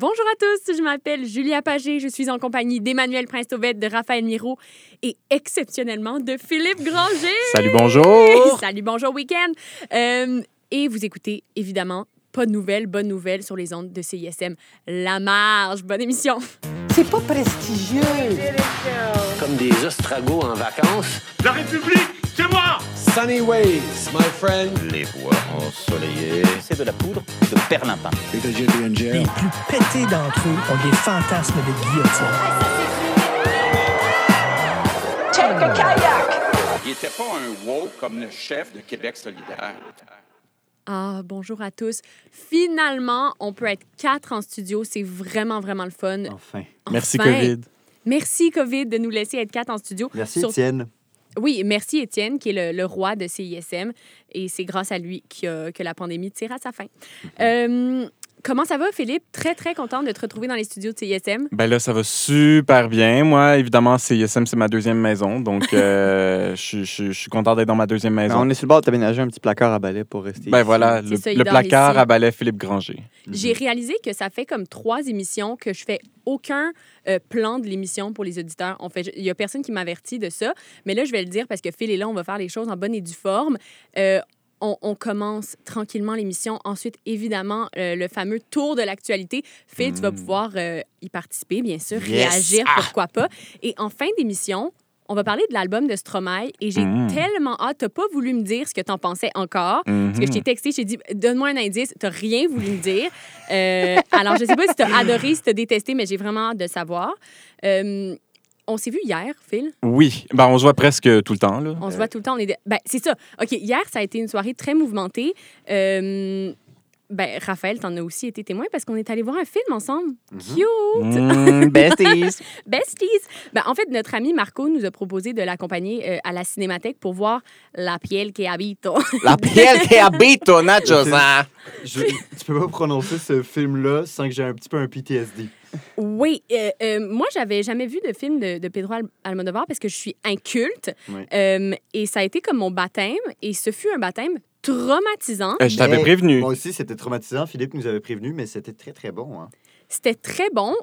Bonjour à tous, je m'appelle Julia Pagé, je suis en compagnie d'Emmanuel Prince-Taubette, de Raphaël Miro et exceptionnellement de Philippe Granger. Salut, bonjour! Salut, bonjour, week-end! Et vous écoutez, évidemment, pas de nouvelles, bonnes nouvelles sur les ondes de CISM. La marge, bonne émission! C'est pas prestigieux! Comme des ostragos en vacances. La République, c'est moi! Sunny ways, my friend. Les voies ensoleillées. C'est de la poudre de perlimpin. Et de GBNG. Les plus pétés d'entre eux ont des fantasmes de guillotine. Check a kayak! Il était pas un wow comme le chef de Québec solidaire. Ah, bonjour à tous. Finalement, on peut être 4 en studio. C'est vraiment, vraiment le fun. Enfin. Merci, COVID. Merci, COVID, de nous laisser être 4 en studio. Merci, Étienne. Oui, merci Étienne, qui est le roi de CISM. Et c'est grâce à lui que la pandémie tire à sa fin. Comment ça va, Philippe? Très, très contente de te retrouver dans les studios de CISM. Ben là, ça va super bien. Moi, évidemment, CISM, c'est ma deuxième maison. Donc, je suis contente d'être dans ma deuxième maison. Ben, on est sur le bord de t'aménager un petit placard à balai pour rester ici. Voilà, le placard ici. À balai Philippe Granger. J'ai réalisé que ça fait comme 3 émissions que je fais aucun plan de l'émission pour les auditeurs. En fait, il n'y a personne qui m'avertit de ça. Mais là, je vais le dire parce que Phil est là, on va faire les choses en bonne et due forme. On commence tranquillement l'émission. Ensuite, évidemment, le fameux tour de l'actualité. Phil, tu vas pouvoir y participer, bien sûr, réagir, pourquoi pas. Et en fin d'émission, on va parler de l'album de Stromae et j'ai tellement hâte. T'as pas voulu me dire ce que t'en pensais encore. Parce que je t'ai texté, j'ai dit, donne-moi un indice. T'as rien voulu me dire. Alors, je sais pas si t'as adoré, si t'as détesté, mais j'ai vraiment hâte de savoir. On s'est vu hier, Phil? Oui. Ben, on se voit presque tout le temps. Là. On se voit tout le temps. Ben, c'est ça. OK, hier, ça a été une soirée très mouvementée. Ben, Raphaël, t'en as aussi été témoin parce qu'on est allé voir un film ensemble. Cute! Besties! Besties! Ben, en fait, notre ami Marco nous a proposé de l'accompagner à la Cinémathèque pour voir La piel que habito. La piel que habito, Nacho, ça! Tu peux pas prononcer ce film-là sans que j'ai un petit peu un PTSD. Oui. Moi, j'avais jamais vu de film de Pedro Almodóvar parce que je suis inculte. Oui. Et ça a été comme mon baptême. Et ce fut un baptême traumatisant. Je t'avais prévenu. Moi aussi, c'était traumatisant. Philippe nous avait prévenu, mais c'était très, très bon. Hein. C'était très bon.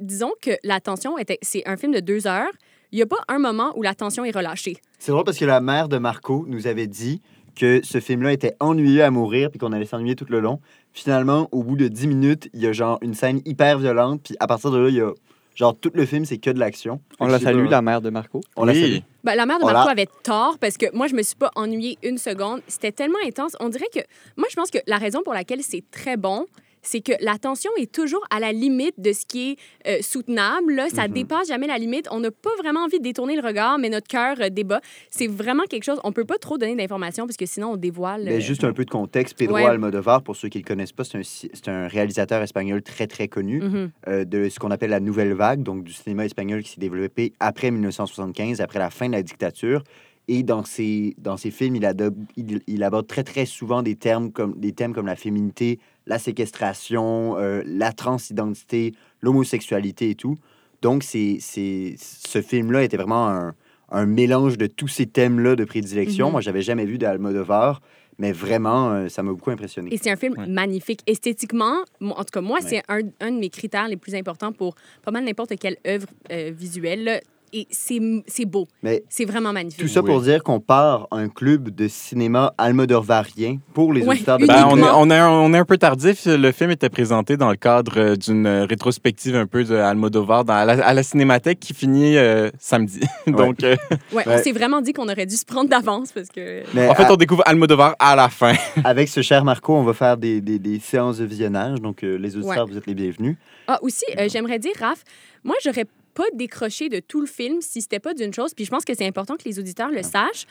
Disons que la tension était... C'est un film de 2 heures. Il n'y a pas un moment où la tension est relâchée. C'est drôle parce que la mère de Marco nous avait dit que ce film-là était ennuyeux à mourir puis qu'on allait s'ennuyer tout le long. Finalement, au bout de 10 minutes, il y a genre une scène hyper violente puis à partir de là, il y a genre tout le film, c'est que de l'action. On la salue, la mère de Marco. On la salue. Ben, la mère de Marco avait tort parce que moi, je me suis pas ennuyée une seconde. C'était tellement intense. On dirait que... Moi, je pense que la raison pour laquelle c'est très bon, c'est que la tension est toujours à la limite de ce qui est soutenable. Là, ça dépasse jamais la limite. On n'a pas vraiment envie de détourner le regard, mais notre cœur débat. C'est vraiment quelque chose... On peut pas trop donner d'informations parce que sinon, on dévoile... Mais juste un peu de contexte. Pedro Almodóvar, pour ceux qui le connaissent pas, c'est un réalisateur espagnol très, très connu de ce qu'on appelle la nouvelle vague, donc du cinéma espagnol qui s'est développé après 1975, après la fin de la dictature. Et dans ses films, il aborde très, très souvent des thèmes comme la féminité, la séquestration, la transidentité, l'homosexualité et tout. Donc, ce film-là était vraiment un mélange de tous ces thèmes-là de prédilection. Moi, je n'avais jamais vu d'Almodóvar, mais vraiment, ça m'a beaucoup impressionné. Et c'est un film magnifique. Esthétiquement, en tout cas, moi, c'est un de mes critères les plus importants pour pas mal n'importe quelle œuvre visuelle, là. Et c'est beau. Mais c'est vraiment magnifique. Tout ça pour dire qu'on part un club de cinéma almodovarien pour les auditeurs de Paris. On est un peu tardif. Le film était présenté dans le cadre d'une rétrospective un peu d'Almodóvar à la Cinémathèque qui finit samedi. Donc, on s'est vraiment dit qu'on aurait dû se prendre d'avance parce que... Mais en fait, on découvre Almodóvar à la fin. Avec ce cher Marco, on va faire des séances de visionnage. Donc, les auditeurs, vous êtes les bienvenus. Ah, aussi, j'aimerais dire, Raph, moi, j'aurais pas décroché de tout le film si c'était pas d'une chose. Puis je pense que c'est important que les auditeurs le sachent.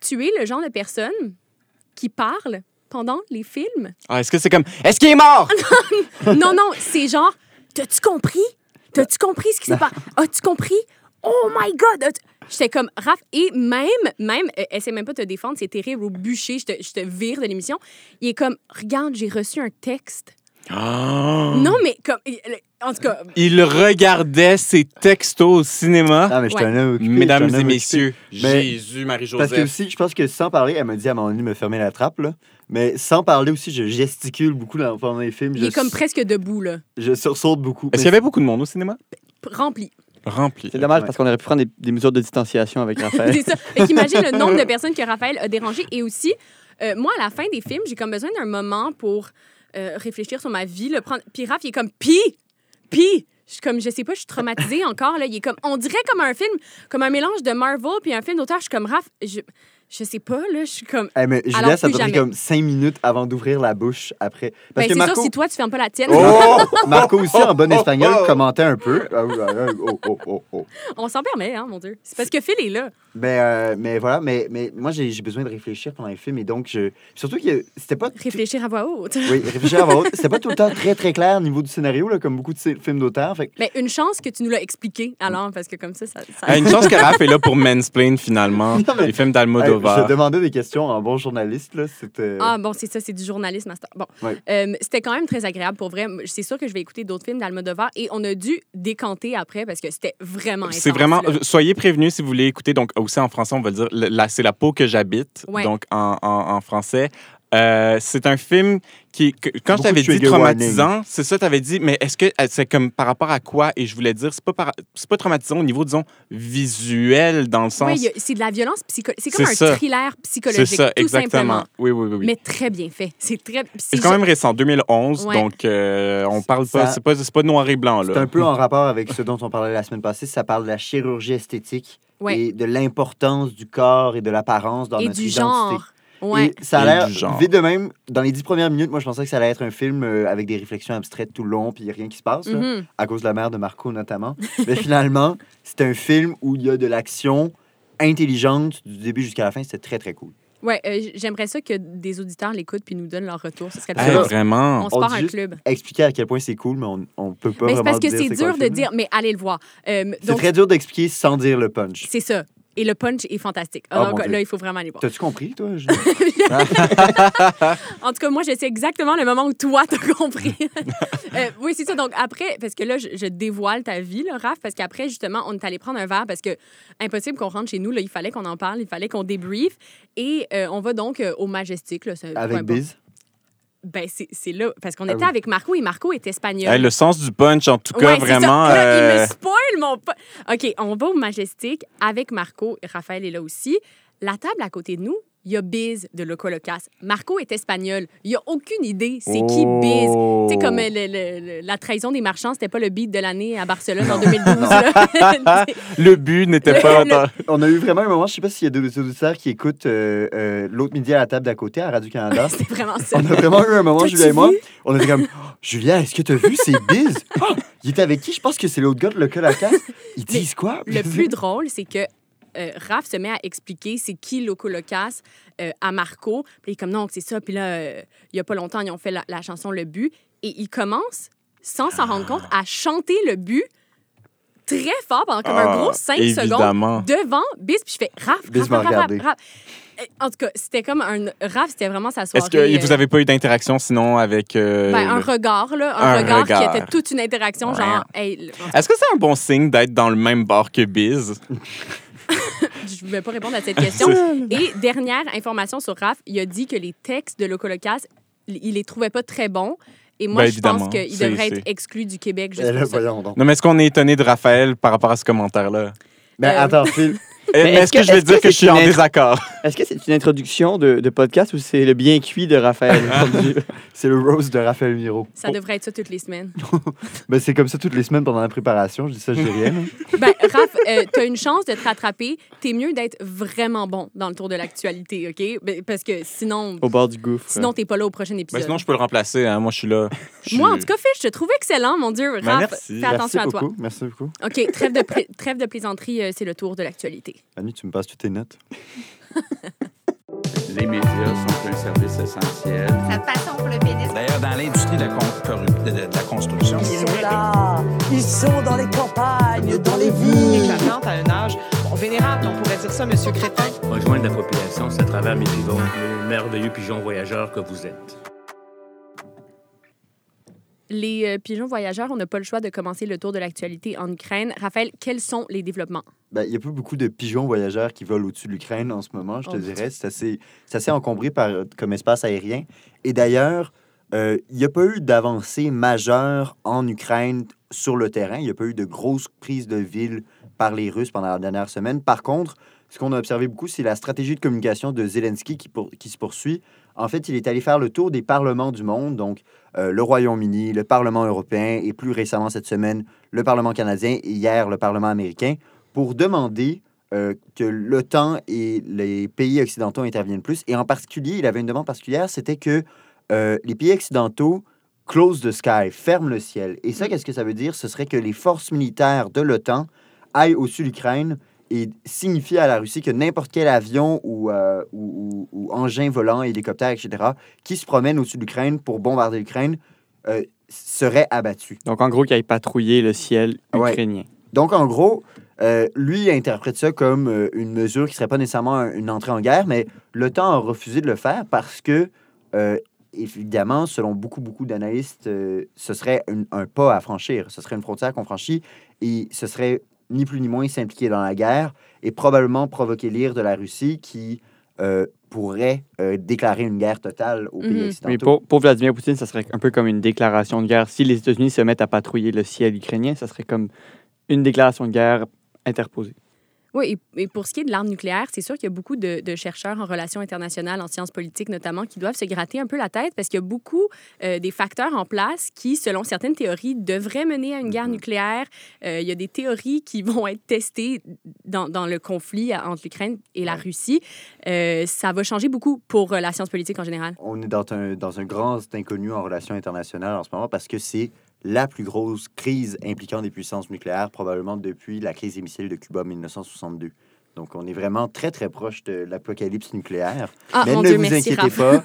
Tu es le genre de personne qui parle pendant les films. Ah, est-ce que c'est comme... Est-ce qu'il est mort? Non, c'est genre... T'as-tu compris? T'as-tu compris ce qui s'est passé? As-tu compris? Oh my God! J'étais comme... Raph, et même essaie même pas de te défendre, c'est terrible, au bûcher, je te vire de l'émission. Il est comme... Regarde, j'ai reçu un texte. Oh. Non, mais comme, en tout cas... Il regardait ses textos au cinéma. Ah, mais j'étais un homme occupé. Mesdames et messieurs, Jésus, Marie-Joseph. Parce que aussi, je pense que sans parler, elle m'a dit à un moment donné de me fermer la trappe, là. Mais sans parler aussi, je gesticule beaucoup pendant les films. Il est comme presque debout, là. Je sursaute beaucoup. Est-ce qu'il y avait beaucoup de monde au cinéma? Rempli. C'est dommage parce qu'on aurait pu prendre des mesures de distanciation avec Raphaël. C'est ça. Fait qu'imagine le nombre de personnes que Raphaël a dérangées. Et aussi, moi, à la fin des films, j'ai comme besoin d'un moment pour réfléchir sur ma vie. Puis Raph, il est comme « Pis! » Comme, je sais pas, je suis traumatisée encore. Là. Il est comme, on dirait comme un film, comme un mélange de Marvel puis un film d'auteur. Je suis comme, Raph, je sais pas, là, je suis comme... Hey, mais Julia, ça durait comme 5 minutes avant d'ouvrir la bouche après. Parce que c'est Marco... sûr, si toi, tu fermes pas la tienne. Oh! Marco aussi, en bon espagnol, commentait un peu. On s'en permet, hein, mon Dieu. C'est parce que Phil est là. Mais voilà, mais moi, j'ai besoin de réfléchir pendant les films et donc je... Surtout que c'était pas... Réfléchir à voix haute. Oui, réfléchir à voix haute. C'était pas tout le temps très, très clair au niveau du scénario, là, comme beaucoup de films d'auteur. Fait... Mais une chance que tu nous l'as expliqué, alors, parce que comme ça... Une chance que Raph est là pour mansplain, finalement. Non, mais... Les films d'Almodóvar. Je demandais des questions en bon journaliste. Là, c'était... Ah bon, c'est ça, c'est du journalisme à ce temps. Bon. Ouais. C'était quand même très agréable, pour vrai. C'est sûr que je vais écouter d'autres films d'Almodóvar et on a dû décanter après parce que c'était vraiment intense. C'est vraiment... Là. Soyez prévenus si vous voulez écouter. Donc, aussi en français, on va le dire, là, c'est La peau que j'habite, donc en français. C'est un film qui, quand je t'avais dit traumatisant, warning. C'est ça, t'avais dit, mais est-ce que c'est comme par rapport à quoi? Et je voulais dire, c'est pas traumatisant au niveau, disons, visuel, dans le sens... Oui, c'est de la violence psychologique. C'est comme un thriller psychologique, c'est ça, tout simplement. Oui. Mais très bien fait. C'est quand même récent, 2011, donc on parle pas, c'est pas noir et blanc. Là. C'est un peu en rapport avec ce dont on parlait la semaine passée, ça parle de la chirurgie esthétique et de l'importance du corps et de l'apparence dans notre identité. Genre. Ouais. Et ça a l'air, vite de même, dans les 10 premières minutes, moi, je pensais que ça allait être un film avec des réflexions abstraites tout le long, puis rien qui se passe, là, à cause de la mère de Marco, notamment. Mais finalement, c'est un film où il y a de l'action intelligente du début jusqu'à la fin. C'était très, très cool. Oui, j'aimerais ça que des auditeurs l'écoutent puis nous donnent leur retour. Ce serait vraiment. On se part un club. Expliquer à quel point c'est cool, mais on peut pas vraiment dire. Mais c'est parce que c'est dur de dire, mais allez le voir. C'est très dur d'expliquer sans dire le punch. C'est ça. Et le punch est fantastique. Alors, là, il faut vraiment aller voir. T'as-tu compris, toi? En tout cas, moi, je sais exactement le moment où toi, t'as compris. Oui, c'est ça. Donc, après, parce que là, je dévoile ta vie, là, Raph, parce qu'après, justement, on est allé prendre un verre parce que impossible qu'on rentre chez nous. Là, il fallait qu'on en parle, il fallait qu'on débriefe. Et on va donc au Majestic. Là, avec Biz? Ben, c'est là, parce qu'on était avec Marco et Marco est espagnol. Le sens du punch, en tout cas, vraiment. Ça. Là, il me spoil mon punch. OK, on va au Majestic avec Marco. Raphaël est là aussi. La table à côté de nous, il y a Biz de Loco Locass. Marco est espagnol. Il n'y a aucune idée c'est qui Biz. Tu sais, comme la trahison des marchands, c'était pas le beat de l'année à Barcelone en 2012. Là. Le but n'était pas... On a eu vraiment un moment, je ne sais pas s'il y a des auditeurs qui écoutent l'autre midi à la table d'à côté, à Radio-Canada. C'est vraiment ça. On a vraiment eu un moment, Julia et moi, on était comme... Julia, est-ce que t'as vu? C'est Biz. Il était avec qui? Je pense que c'est l'autre gars de Loco Locass. Ils disent quoi? Le plus drôle, c'est que Raph se met à expliquer c'est qui Loco Locass à Marco. Puis il est comme non, c'est ça. Puis là, il y a pas longtemps, ils ont fait la chanson Le But. Et il commence, sans s'en rendre compte, à chanter Le But très fort pendant comme un gros 5 secondes devant Biz. Puis je fais Raph. En tout cas, c'était comme un... Raph, c'était vraiment sa soirée. Est-ce que vous n'avez pas eu d'interaction, sinon, avec... un regard, là. Un regard qui était toute une interaction, genre... Hey, est-ce que c'est un bon signe d'être dans le même bar que Biz? Je ne vais pas répondre à cette question. Et dernière information sur Raph, il a dit que les textes de Loco Locass, il les trouvait pas très bons. Et moi, je pense qu'il devrait être exclu du Québec. Non, mais est-ce qu'on est étonné de Raphaël par rapport à ce commentaire-là? Mais attends, Phil... Mais est-ce que je vais dire que je suis en désaccord? Est-ce que c'est une introduction de podcast ou c'est le bien cuit de Raphaël? C'est le roast de Raphaël Miro. Ça devrait être ça toutes les semaines. C'est comme ça toutes les semaines pendant la préparation. Je dis ça, je dis rien. Raph, t'as une chance de te rattraper. T'es mieux d'être vraiment bon dans le tour de l'actualité, OK? Parce que sinon... Au bord du gouffre. Sinon, t'es pas là au prochain épisode. Sinon, je peux le remplacer. Hein? Moi, je suis là. Moi, en tout cas, Phil, je te trouve excellent, mon Dieu. Raph, fais attention à toi. Merci beaucoup. OK, trêve de plaisanterie. C'est le tour de l'actualité. Annie, tu me passes toutes tes notes. Les médias sont un service essentiel. Ça passe pour le ministre. D'ailleurs, dans l'industrie de la construction. Ils sont là, ils sont dans les campagnes, dans les villes. Et ça tente à un âge vénérable, on pourrait dire ça, monsieur Crétin. Rejoindre la population, c'est à travers mes pigeons, les merveilleux pigeons voyageurs que vous êtes. Les pigeons voyageurs, on n'a pas le choix de commencer le tour de l'actualité en Ukraine. Raphaël, quels sont les développements? Ben, il y a pas beaucoup de pigeons voyageurs qui volent au-dessus de l'Ukraine en ce moment, je te dirais. C'est assez encombré comme espace aérien. Et d'ailleurs, il n'y a pas eu d'avancée majeure en Ukraine sur le terrain. Il n'y a pas eu de grosses prises de ville par les Russes pendant la dernière semaine. Par contre, ce qu'on a observé beaucoup, c'est la stratégie de communication de Zelensky qui se poursuit. En fait, il est allé faire le tour des parlements du monde, donc le Royaume-Uni, le Parlement européen et plus récemment cette semaine, le Parlement canadien et hier, le Parlement américain, pour demander que l'OTAN et les pays occidentaux interviennent plus. Et en particulier, il avait une demande particulière, c'était que les pays occidentaux close the sky, ferment le ciel. Et ça, qu'est-ce que ça veut dire? Ce serait que les forces militaires de l'OTAN aillent au-dessus de l'Ukraine et signifie à la Russie que n'importe quel avion ou engin volant, hélicoptère, etc., qui se promène au-dessus de l'Ukraine pour bombarder l'Ukraine, serait abattu. Donc, en gros, qu'il aille patrouiller le ciel ukrainien. Ouais. Donc, en gros, lui, il interprète ça comme une mesure qui ne serait pas nécessairement une entrée en guerre, mais l'OTAN a refusé de le faire parce que, évidemment, selon beaucoup d'analystes, ce serait un pas à franchir. Ce serait une frontière qu'on franchit et ce serait ni plus ni moins s'impliquer dans la guerre et probablement provoquer l'ire de la Russie qui pourrait déclarer une guerre totale aux pays occidentaux. Mais pour Vladimir Poutine, ça serait un peu comme une déclaration de guerre. Si les États-Unis se mettent à patrouiller le ciel ukrainien, ça serait comme une déclaration de guerre interposée. Oui, et pour ce qui est de l'arme nucléaire, c'est sûr qu'il y a beaucoup de chercheurs en relations internationales, en sciences politiques notamment, qui doivent se gratter un peu la tête parce qu'il y a beaucoup des facteurs en place qui, selon certaines théories, devraient mener à une guerre nucléaire. Il y a des théories qui vont être testées dans le conflit entre l'Ukraine et la Russie. Ça va changer beaucoup pour la science politique en général. On est dans un grand inconnu en relations internationales en ce moment parce que c'est la plus grosse crise impliquant des puissances nucléaires, probablement depuis la crise des missiles de Cuba en 1962. Donc, on est vraiment très, très proche de l'apocalypse nucléaire. Ah, mais ne vous inquiétez pas,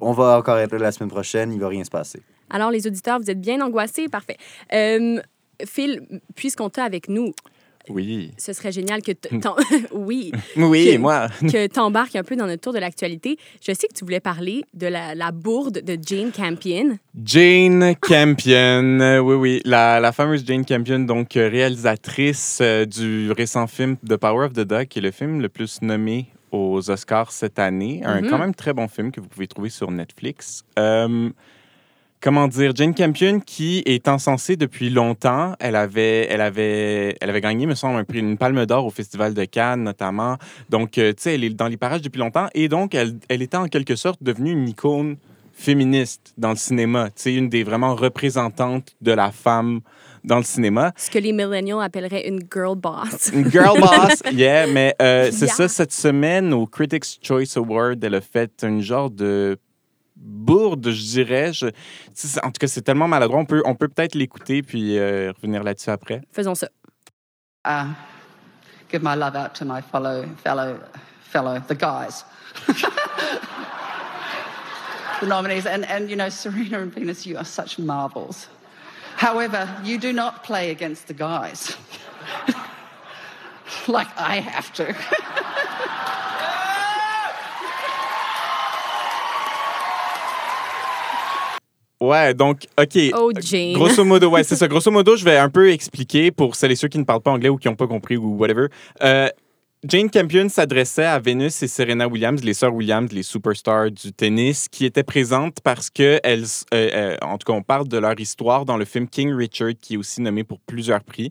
on va encore être là la semaine prochaine, il ne va rien se passer. Alors, les auditeurs, vous êtes bien angoissés, parfait. Phil, puisqu'on t'a avec nous, oui. Ce serait génial que tu embarques un peu dans notre tour de l'actualité. Je sais que tu voulais parler de la bourde de Jane Campion. Jane Campion, oui. La fameuse Jane Campion, donc réalisatrice du récent film The Power of the Dog, qui est le film le plus nommé aux Oscars cette année. Un quand même très bon film que vous pouvez trouver sur Netflix. Jane Campion, qui est encensée depuis longtemps, elle avait gagné, me semble, un prix, une palme d'or au Festival de Cannes, notamment. Donc, tu sais, elle est dans les parages depuis longtemps. Et donc, elle était en quelque sorte devenue une icône féministe dans le cinéma. Tu sais, une des vraiment représentantes de la femme dans le cinéma. Ce que les millennials appelleraient une « girl boss ». Une « girl boss », yeah, mais c'est ça, cette semaine, au Critics' Choice Award, elle a fait une genre de bourde, je dirais. En tout cas, c'est tellement maladroit. On peut peut-être l'écouter puis revenir là-dessus après. Faisons ça. Give my love out to my fellow, the guys. The nominees. And, you know, Serena and Venus, you are such marvels. However, you do not play against the guys. Like I have to. Ouais, donc, OK. Oh, Jane. Grosso modo, ouais, c'est ça. Grosso modo, je vais un peu expliquer pour celles et ceux qui ne parlent pas anglais ou qui n'ont pas compris ou whatever. Jane Campion s'adressait à Venus et Serena Williams, les sœurs Williams, les superstars du tennis, qui étaient présentes parce qu'elles, en tout cas, on parle de leur histoire dans le film King Richard, qui est aussi nommé pour plusieurs prix.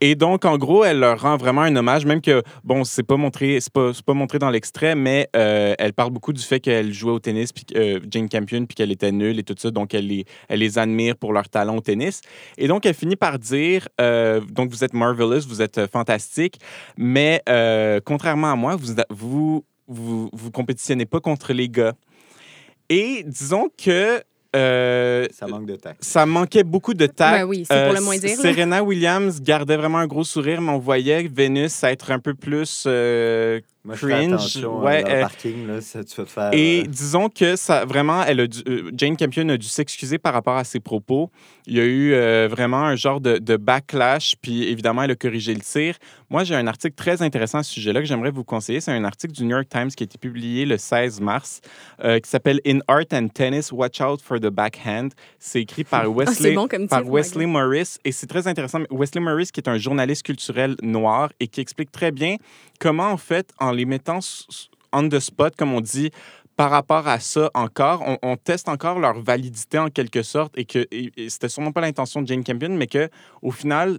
Et donc, en gros, elle leur rend vraiment un hommage, même que, bon, c'est pas montré dans l'extrait, mais elle parle beaucoup du fait qu'elle jouait au tennis, puis Jane Campion, puis qu'elle était nulle et tout ça, donc elle les admire pour leur talent au tennis. Et donc, elle finit par dire, donc vous êtes marvelous, vous êtes fantastique, mais contrairement à moi, vous compétitionnez pas contre les gars. Et disons que ça manque de tact. Ça manquait beaucoup de tact. Ben oui, c'est pour le moins dire. Serena Williams gardait vraiment un gros sourire, mais on voyait Vénus être un peu plus Moi, cringe. Ouais, parking, là, ça, tu vas te faire, et disons que ça, vraiment, elle a dû, Jane Campion a dû s'excuser par rapport à ses propos. Il y a eu vraiment un genre de backlash, puis évidemment, elle a corrigé le tir. Moi, j'ai un article très intéressant à ce sujet-là que j'aimerais vous conseiller. C'est un article du New York Times qui a été publié le 16 mars, qui s'appelle « In Art and Tennis, Watch Out for the Backhand ». C'est écrit par Wesley, Wesley Morris, et c'est très intéressant. Wesley Morris, qui est un journaliste culturel noir et qui explique très bien comment, en fait, en les mettant on the spot, comme on dit, par rapport à ça encore, on teste encore leur validité en quelque sorte, et c'était sûrement pas l'intention de Jane Campion, mais qu'au final,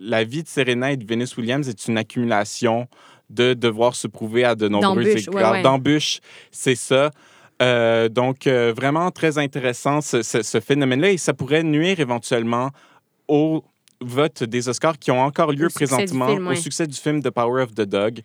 la vie de Serena et de Venus Williams est une accumulation de devoir se prouver à de nombreux égards. Ouais. D'embûches, c'est ça. Donc, vraiment très intéressant ce phénomène-là, et ça pourrait nuire éventuellement au vote des Oscars qui ont encore lieu présentement au succès du film The Power of the Dog.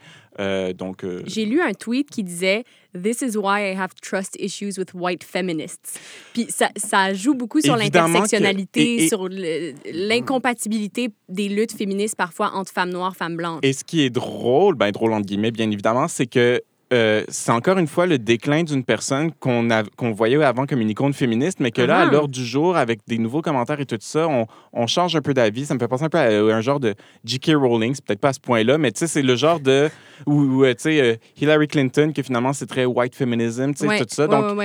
Donc, j'ai lu un tweet qui disait « This is why I have trust issues with white feminists ». Puis ça joue beaucoup sur l'intersectionnalité, sur l'incompatibilité des luttes féministes parfois entre femmes noires, femmes blanches. Et ce qui est drôle, drôle entre guillemets, bien évidemment, c'est que c'est encore une fois le déclin d'une personne qu'on voyait avant comme une icône féministe, mais que là, à l'heure du jour, avec des nouveaux commentaires et tout ça, on change un peu d'avis. Ça me fait penser un peu à un genre de J.K. Rowling, c'est peut-être pas à ce point-là, mais tu sais, c'est le genre de... Ou tu sais, Hillary Clinton, que finalement, c'est très white feminism, tu sais, tout ça. Donc,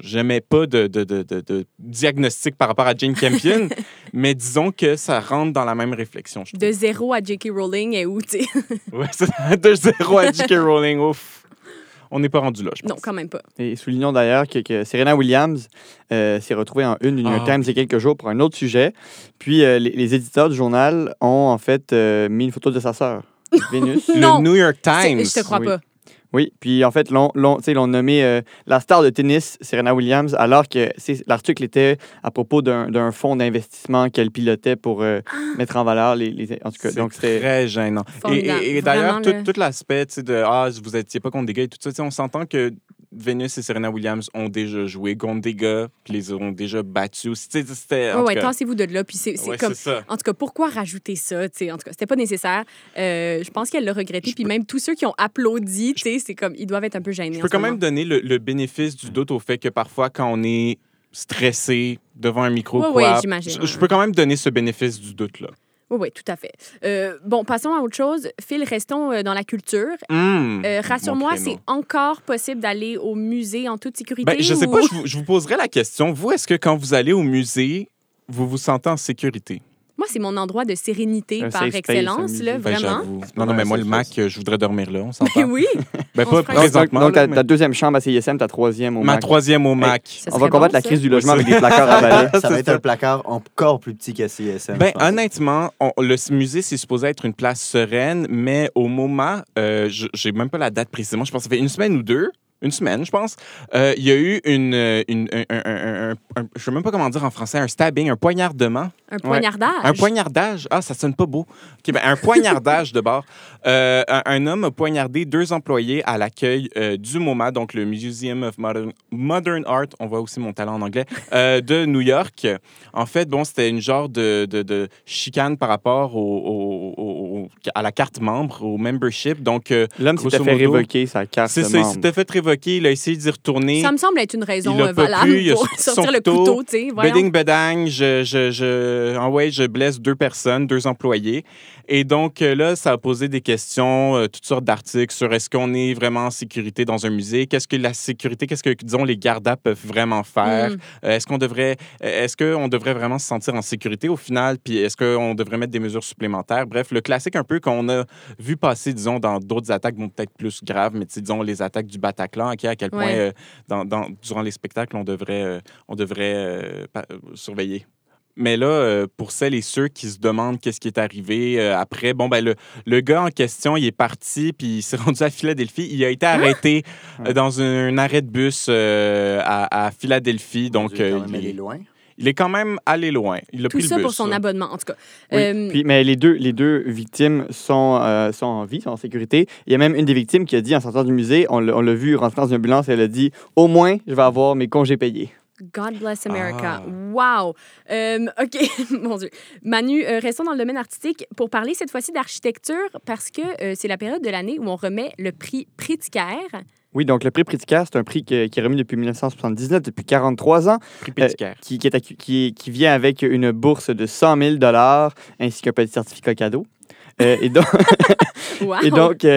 j'aimais pas de diagnostic par rapport à Jane Campion, mais disons que ça rentre dans la même réflexion. De zéro à J.K. Rowling et où, tu sais. Oui, de zéro à J.K. Rowling, ouf. On n'est pas rendu là, je pense. Non, quand même pas. Et soulignons d'ailleurs que Serena Williams s'est retrouvée en une du New York Times il y a quelques jours pour un autre sujet. Puis les éditeurs du journal ont en fait mis une photo de sa sœur, Vénus. Le New York Times. Je te crois pas. Oui, puis en fait, l'ont nommé la star de tennis, Serena Williams, alors que l'article était à propos d'un fonds d'investissement qu'elle pilotait pour mettre en valeur les... En tout cas, donc c'était très gênant. Et d'ailleurs, tout l'aspect de « Ah, vous étiez pas contre des gars » et tout ça, on s'entend que Venus et Serena Williams ont déjà joué contre des gars, puis les ont déjà battus. C'était... Oui, tassez-vous de là. Puis c'est comme... C'est ça. En tout cas, pourquoi rajouter ça? T'sais, en tout cas, c'était pas nécessaire. Je pense qu'elle l'a regretté. Puis même tous ceux qui ont applaudi, c'est comme... Ils doivent être un peu gênés. Je peux quand même donner le bénéfice du doute au fait que parfois, quand on est stressé devant un micro, j'imagine. Je peux quand même donner ce bénéfice du doute-là. Oui, tout à fait. Bon, passons à autre chose. Phil, restons dans la culture. Rassure-moi, c'est encore possible d'aller au musée en toute sécurité? Je sais pas, je vous poserai la question. Vous, est-ce que quand vous allez au musée, vous vous sentez en sécurité? Moi, c'est mon endroit de sérénité par excellence, là, vraiment. Non, mais moi, le Mac, je voudrais dormir là, on s'entend. Oui. Pas présentement. Donc, ta deuxième chambre à CISM, ta troisième au Mac. Ma troisième au Mac. On va combattre la crise du logement avec des placards à balai. Ça va être un placard encore plus petit qu'à CISM. Honnêtement, le musée, c'est supposé être une place sereine, mais au moment, j'ai même pas la date précisément, je pense que ça fait une semaine, je pense, il y a eu un je sais même pas comment dire en français, un stabbing, un poignardement. Un poignardage? Ouais. Un poignardage. Ah, ça sonne pas beau. Okay, un poignardage de bord. Un homme a poignardé 2 employés à l'accueil du MoMA, donc le Museum of Modern Art, on voit aussi mon talent en anglais, de New York. En fait, c'était une genre de chicane par rapport à la carte membre, au membership. Donc, l'homme s'était fait révoquer sa carte membre. C'est ça, il s'était fait révoquer. Il a essayé d'y retourner. Ça me semble être une raison valable pour sortir le couteau. Bedding, bedang, je blesse 2 employés. Et donc là, ça a posé des questions, toutes sortes d'articles sur est-ce qu'on est vraiment en sécurité dans un musée? Qu'est-ce que, disons, les gardas peuvent vraiment faire? Est-ce qu'on devrait vraiment se sentir en sécurité au final? Puis est-ce qu'on devrait mettre des mesures supplémentaires? Bref, le classique un peu qu'on a vu passer, disons, dans d'autres attaques, peut-être plus graves, mais disons, les attaques du Bataclan, à quel point, durant les spectacles, on devrait surveiller. Mais là, pour celles et ceux qui se demandent qu'est-ce qui est arrivé après, le gars en question, il est parti, puis il s'est rendu à Philadelphie. Il a été arrêté dans un arrêt de bus à Philadelphie. Donc, il est loin. Il est quand même allé loin. Il a pris le bus. Tout ça pour son abonnement, en tout cas. Oui. Mais les deux victimes sont en vie, sont en sécurité. Il y a même une des victimes qui a dit, en sortant du musée, on l'a vu rentrer dans une ambulance, elle a dit « Au moins, je vais avoir mes congés payés ». God bless America. Wow! OK, mon Dieu. Manu, restons dans le domaine artistique pour parler cette fois-ci d'architecture parce que c'est la période de l'année où on remet le prix Pritzker. Oui, donc le prix Pritzker, c'est un prix qui est remis depuis 1979, depuis 43 ans. Prix Pritzker. Qui vient avec une bourse de 100 000 $ ainsi qu'un petit certificat cadeau. Wow. Et donc, il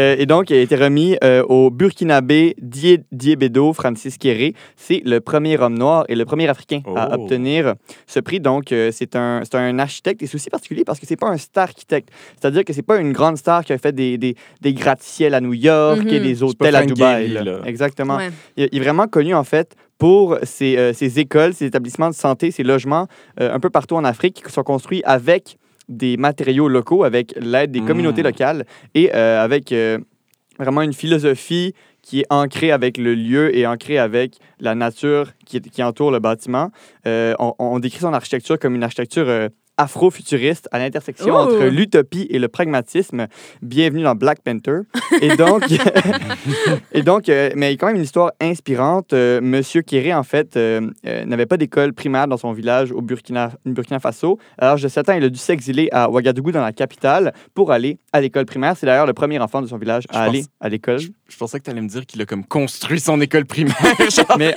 a été remis au Burkinabé Diébedo Francis Kéré. C'est le premier homme noir et le premier Africain à obtenir ce prix. Donc, c'est un architecte et c'est aussi particulier parce que c'est pas un star architecte. C'est-à-dire que c'est pas une grande star qui a fait des gratte-ciels à New York et des hôtels à Dubaï. Là. Exactement. Ouais. Il est vraiment connu, en fait, pour ses écoles, ses établissements de santé, ses logements un peu partout en Afrique qui sont construits avec des matériaux locaux, avec l'aide des communautés locales et avec vraiment une philosophie qui est ancrée avec le lieu et ancrée avec la nature qui entoure le bâtiment. On décrit son architecture comme une architecture afro-futuriste à l'intersection entre l'utopie et le pragmatisme. Bienvenue dans Black Panther. Et donc, mais il y a quand même une histoire inspirante. Monsieur Kéré, en fait, n'avait pas d'école primaire dans son village au Burkina Faso. À l'âge de 7 ans, il a dû s'exiler à Ouagadougou, dans la capitale, pour aller à l'école primaire. C'est d'ailleurs le premier enfant de son village aller à l'école. Je pensais que tu allais me dire qu'il a comme construit son école primaire. Mais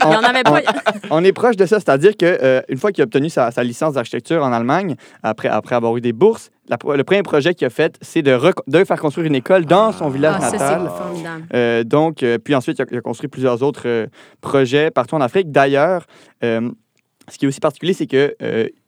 on est proche de ça. C'est-à-dire qu'une fois qu'il a obtenu sa licence d'architecture en Allemagne, après avoir eu des bourses, le premier projet qu'il a fait, c'est de faire construire une école dans son village natal. Ça, c'est formidable. Donc, puis ensuite, il a construit plusieurs autres projets partout en Afrique. D'ailleurs, ce qui est aussi particulier, c'est qu'il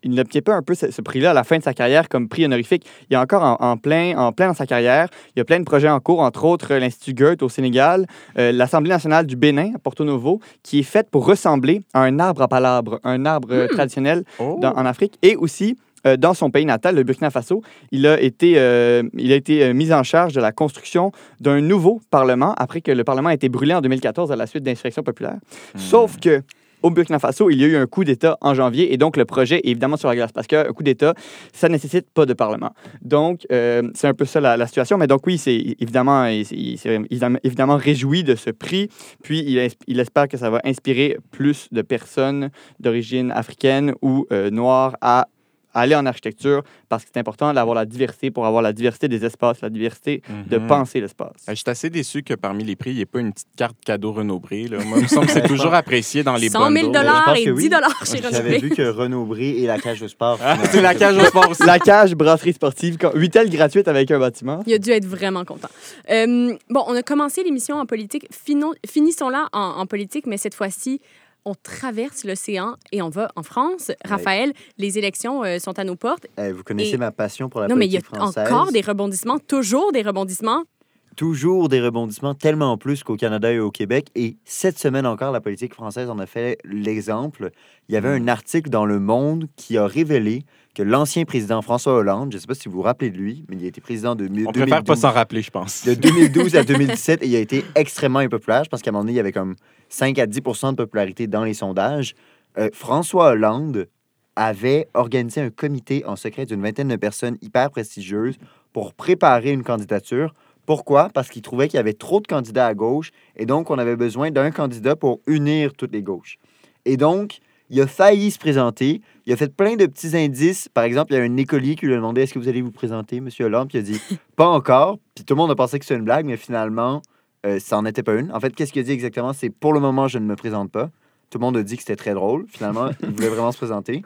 n'obtient pas un peu ce prix-là à la fin de sa carrière comme prix honorifique. Il est encore en plein dans sa carrière. Il y a plein de projets en cours, entre autres l'Institut Goethe au Sénégal, l'Assemblée nationale du Bénin, à Porto Novo, qui est faite pour ressembler à un arbre à palabres, un arbre traditionnel en Afrique. Et aussi, dans son pays natal, le Burkina Faso, il a été mis en charge de la construction d'un nouveau Parlement après que le Parlement a été brûlé en 2014 à la suite d'insurrections populaires. Sauf que au Burkina Faso, il y a eu un coup d'État en janvier et donc le projet est évidemment sur la glace parce qu'un coup d'État, ça ne nécessite pas de Parlement. Donc, c'est un peu ça la situation. Mais donc oui, il s'est évidemment réjoui de ce prix. Puis, il espère que ça va inspirer plus de personnes d'origine africaine ou noire à aller en architecture parce que c'est important d'avoir la diversité pour avoir la diversité des espaces, la diversité de penser l'espace. Je suis assez déçu que parmi les prix, il n'y ait pas une petite carte cadeau Renaud-Bré. Moi, il me semble que c'est toujours apprécié dans les bundles. 100 000 $ et 10 $ chez Renaud-Bré. J'avais vu que Renaud-Bré et la cage au sport. C'est la cage au sport aussi. La cage brasserie sportive, 8 ailes gratuites avec un bâtiment. Il a dû être vraiment content. Bon, on a commencé l'émission en politique. Finissons-la en politique, mais cette fois-ci, on traverse l'océan et on va en France. Ouais. Raphaël, les élections sont à nos portes. Vous connaissez ma passion pour la politique française. Non, mais il y a encore des rebondissements, toujours des rebondissements. Toujours des rebondissements, tellement plus qu'au Canada et au Québec. Et cette semaine encore, la politique française en a fait l'exemple. Il y avait un article dans Le Monde qui a révélé que l'ancien président François Hollande, je ne sais pas si vous vous rappelez de lui, mais il a été président de 2012. On préfère pas s'en rappeler, je pense. De 2012 à 2017, et il a été extrêmement impopulaire. Je pense qu'à un moment donné, il y avait comme 5 à 10 % de popularité dans les sondages. François Hollande avait organisé un comité en secret d'une vingtaine de personnes hyper prestigieuses pour préparer une candidature. Pourquoi? Parce qu'il trouvait qu'il y avait trop de candidats à gauche et donc on avait besoin d'un candidat pour unir toutes les gauches. Et donc, il a failli se présenter. Il a fait plein de petits indices. Par exemple, il y a un écolier qui lui a demandé « Est-ce que vous allez vous présenter, M. Hollande? » Puis il a dit « Pas encore. » Puis tout le monde a pensé que c'était une blague, mais finalement, ça n'en était pas une. En fait, qu'est-ce qu'il a dit exactement? C'est « Pour le moment, je ne me présente pas. » Tout le monde a dit que c'était très drôle. Finalement, il voulait vraiment se présenter.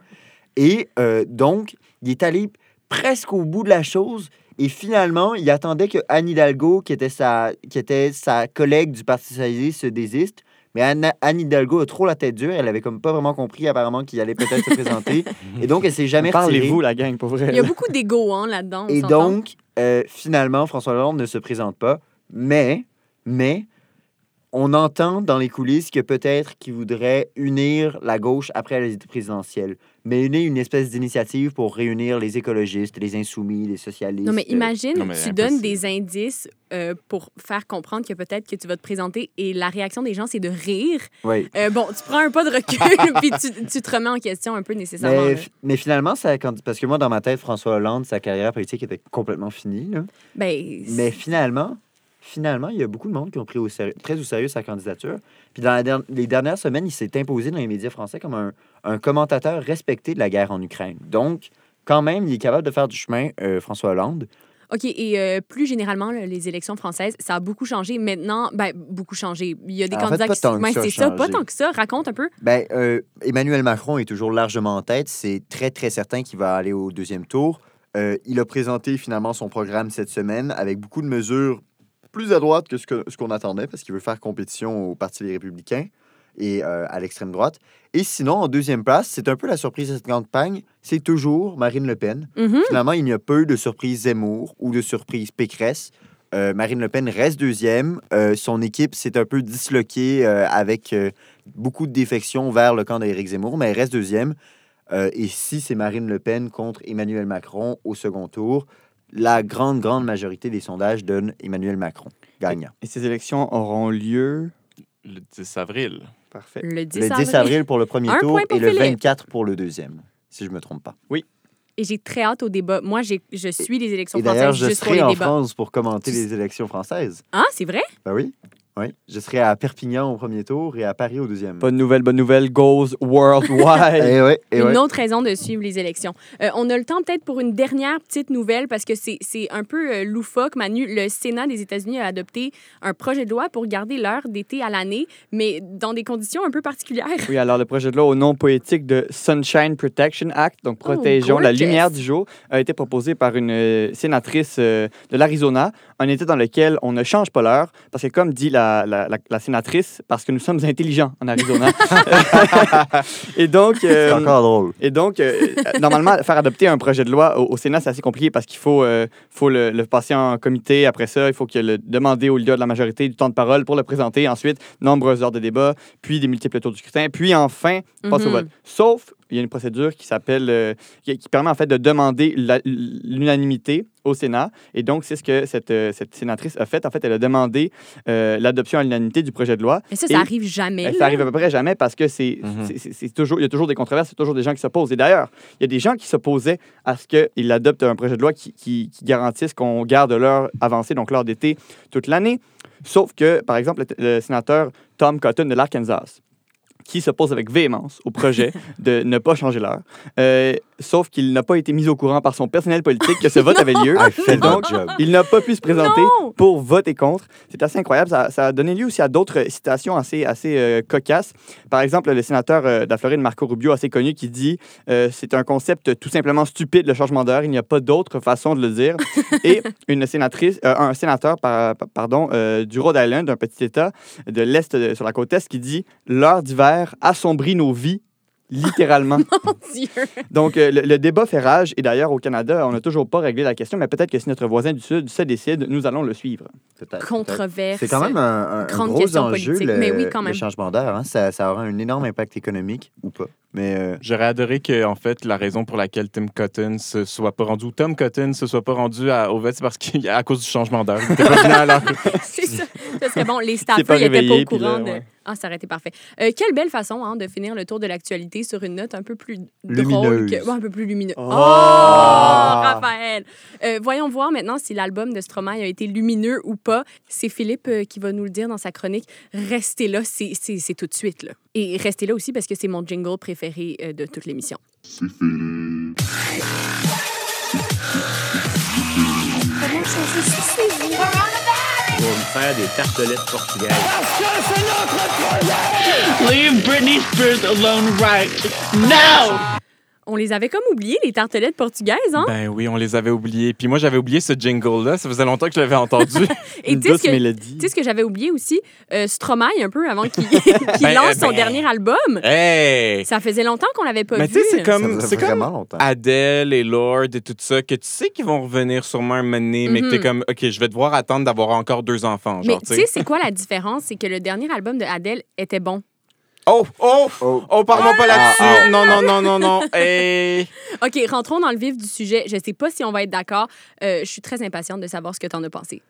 Et donc, il est allé presque au bout de la chose. Et finalement, il attendait que Anne Hidalgo, qui était sa collègue du Parti socialiste, se désiste. Mais Anne Hidalgo a trop la tête dure. Elle avait comme pas vraiment compris, apparemment, qu'il allait peut-être se présenter. Et donc, elle s'est jamais retirée. Parlez-vous, la gang, pour vrai. Il y a beaucoup d'égo là-dedans. Et donc, finalement, François Hollande ne se présente pas. Mais on entend dans les coulisses que peut-être qu'il voudrait unir la gauche après la présidentielle, mais une espèce d'initiative pour réunir les écologistes, les insoumis, les socialistes. Non, mais imagine, tu donnes des indices pour faire comprendre que peut-être que tu vas te présenter et la réaction des gens, c'est de rire. Oui. Bon, tu prends un pas de recul puis tu te remets en question un peu nécessairement. Mais finalement, parce que moi, dans ma tête, François Hollande, sa carrière politique était complètement finie. Là. Mais finalement... Finalement, il y a beaucoup de monde qui ont pris très au sérieux sa candidature. Puis dans les dernières semaines, il s'est imposé dans les médias français comme un, un commentateur respecté de la guerre en Ukraine. Donc, quand même, il est capable de faire du chemin, François Hollande. OK, et plus généralement, là, les élections françaises, ça a beaucoup changé. Maintenant, ben, beaucoup changé. Il y a des candidats qui... pas tant que ça. Raconte un peu. Ben, Emmanuel Macron est toujours largement en tête. C'est très, très certain qu'il va aller au deuxième tour. Il a présenté finalement son programme cette semaine avec beaucoup de mesures plus à droite que ce qu'on attendait parce qu'il veut faire compétition au Parti des Républicains et à l'extrême droite. Et sinon, en deuxième place, c'est un peu la surprise de cette campagne, c'est toujours Marine Le Pen. Mm-hmm. Finalement, il n'y a pas eu de surprise Zemmour ou de surprise Pécresse. Marine Le Pen reste deuxième. Son équipe s'est un peu disloquée avec beaucoup de défections vers le camp d'Éric Zemmour, mais elle reste deuxième. Et si c'est Marine Le Pen contre Emmanuel Macron au second tour, la grande, grande majorité des sondages donne Emmanuel Macron gagnant. Et ces élections auront lieu le 10 avril. Parfait. Le 10 avril pour le premier tour et le 24 pour le deuxième, si je ne me trompe pas. Oui. Et j'ai très hâte au débat. Moi, je suis les élections françaises juste pour les débats. Et d'ailleurs, je serai en France pour commenter les élections françaises. Ah, c'est vrai? Ben oui. Oui, je serai à Perpignan au premier tour et à Paris au deuxième. Bonne nouvelle, goes worldwide. Une autre raison de suivre les élections. On a le temps peut-être pour une dernière petite nouvelle parce que c'est un peu loufoque, Manu. Le Sénat des États-Unis a adopté un projet de loi pour garder l'heure d'été à l'année, mais dans des conditions un peu particulières. Oui, alors le projet de loi au nom poétique de Sunshine Protection Act, donc protégeons la lumière du jour, a été proposé par une sénatrice de l'Arizona, un été dans lequel on ne change pas l'heure parce que comme dit la sénatrice, parce que nous sommes intelligents en Arizona. Et donc... c'est encore drôle. Et donc, normalement, faire adopter un projet de loi au Sénat, c'est assez compliqué parce qu'il faut le passer en comité. Après ça, il faut que le demander au leader de la majorité du temps de parole pour le présenter. Ensuite, nombreuses heures de débat, puis des multiples tours du scrutin, puis enfin, passe au vote. Sauf, il y a une procédure qui s'appelle... qui permet en fait de demander l'unanimité au Sénat. Et donc, c'est ce que cette sénatrice a fait. En fait, elle a demandé l'adoption à l'unanimité du projet de loi. Mais ça arrive jamais. Ça arrive à peu près jamais parce que il y a toujours des controverses, il y a toujours des gens qui s'opposent. Et d'ailleurs, il y a des gens qui s'opposaient à ce qu'ils adoptent un projet de loi qui garantisse qu'on garde l'heure avancée, donc l'heure d'été, toute l'année. Sauf que, par exemple, le sénateur Tom Cotton de l'Arkansas, qui s'oppose avec véhémence au projet de ne pas changer l'heure, sauf qu'il n'a pas été mis au courant par son personnel politique que ce vote avait lieu. Donc, il n'a pas pu se présenter pour voter contre. C'est assez incroyable. Ça a donné lieu aussi à d'autres citations assez cocasses. Par exemple, le sénateur de la Floride, Marco Rubio, assez connu, qui dit « C'est un concept tout simplement stupide, le changement d'heure. Il n'y a pas d'autre façon de le dire. » Et un sénateur du Rhode Island, un petit État de l'Est, sur la côte Est, qui dit « L'heure d'hiver assombrit nos vies. » Littéralement. Mon Dieu! Donc, le débat fait rage. Et d'ailleurs, au Canada, on n'a toujours pas réglé la question, mais peut-être que si notre voisin du Sud se décide, nous allons le suivre. Peut-être, controverse. C'est quand même un gros enjeu, le changement d'heure. Hein? Ça aura un énorme impact économique ou pas. Mais j'aurais adoré que, en fait, la raison pour laquelle Tom Cotton se soit pas rendu au vote, c'est parce qu'à cause du changement d'heure. C'est ça. Ça serait bon. Les staffers n'étaient pas au courant de... Ah, ça aurait été parfait. Quelle belle façon de finir le tour de l'actualité sur une note un peu plus drôle. Un peu plus lumineuse. Oh, Raphaël! Voyons voir maintenant si l'album de Stromae a été lumineux ou pas. C'est Philippe qui va nous le dire dans sa chronique. Restez là, c'est tout de suite. Là. Et restez là aussi parce que c'est mon jingle préféré de toute l'émission. C'est Philippe. Pour me faire des tartelettes portugaises. Parce que c'est notre projet! Leave Britney Spears alone right now! On les avait comme oubliés, les tartelettes portugaises, hein? Ben oui, on les avait oubliées. Puis moi, j'avais oublié ce jingle-là. Ça faisait longtemps que je l'avais entendu. Et tu sais ce que j'avais oublié aussi? Stromae, un peu, avant qu'il lance son dernier album. Hey! Ça faisait longtemps qu'on l'avait pas vu. Mais tu sais, c'est comme Adele et Lord et tout ça, que tu sais qu'ils vont revenir sûrement un moment donné, mais que t'es comme, OK, je vais devoir attendre d'avoir encore 2 enfants. Genre, mais tu sais, c'est quoi la différence? C'est que le dernier album de Adele était bon. Oh, parlons pas là-dessus. Non. Hey. OK, rentrons dans le vif du sujet. Je sais pas si on va être d'accord. Je suis très impatiente de savoir ce que t'en as pensé.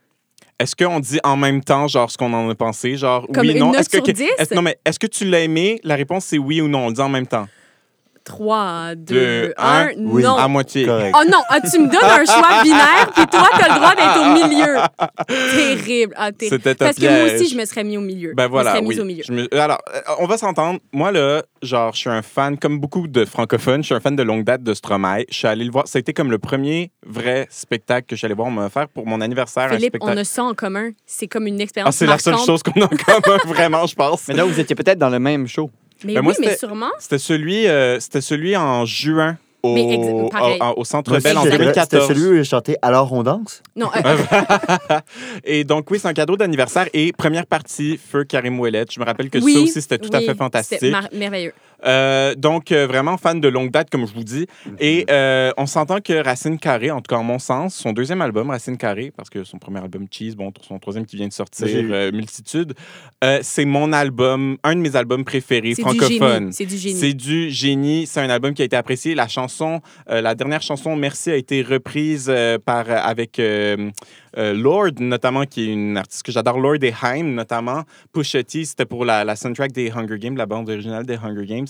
Est-ce qu'on dit en même temps, genre, ce qu'on en a pensé? Genre, comme oui, une non. Note est-ce que, sur 10? Non, mais est-ce que tu l'as aimé? La réponse, c'est oui ou non. On le dit en même temps. 3, 2, 1, oui. Non. À moitié. Correct. Oh non, ah, tu me donnes un choix binaire, puis toi, t'as le droit d'être au milieu. Terrible. Ah, terrible. C'était top. Parce que moi aussi, je me serais mis au milieu. Ben voilà, je me serais mise au milieu. Alors, on va s'entendre. Moi, là, genre, je suis un fan, comme beaucoup de francophones, je suis un fan de longue date de Stromae. Je suis allé le voir. Ça a été comme le premier vrai spectacle que je suis allé voir. On m'a offert pour mon anniversaire. Philippe, un spectacle. On a ça en commun. C'est comme une expérience marquante. Ah, c'est la seule chose qu'on a en commun, vraiment, je pense. Mais là, vous étiez peut-être dans le même show. Mais ben oui, moi, mais sûrement. C'était celui en juin au Centre Bell en 2014. C'était celui où j'ai chanté « Alors on danse ». Non. Et donc, oui, c'est un cadeau d'anniversaire. Et première partie, Feu Karim Ouellet. Je me rappelle que ça aussi, c'était tout à fait fantastique. C'était merveilleux. Donc, vraiment fan de longue date, comme je vous dis. Et on s'entend que Racine carrée, en tout cas en mon sens, son deuxième album, Racine carrée, parce que son premier album, Cheese, bon, son troisième qui vient de sortir, Multitude, c'est mon album, un de mes albums préférés francophones. C'est du génie. C'est un album qui a été apprécié. La chanson, la dernière chanson, Merci, a été reprise avec Lord, notamment, qui est une artiste que j'adore, Lord et Haim, notamment. Pusha T, c'était pour la soundtrack des Hunger Games, la bande originale des Hunger Games.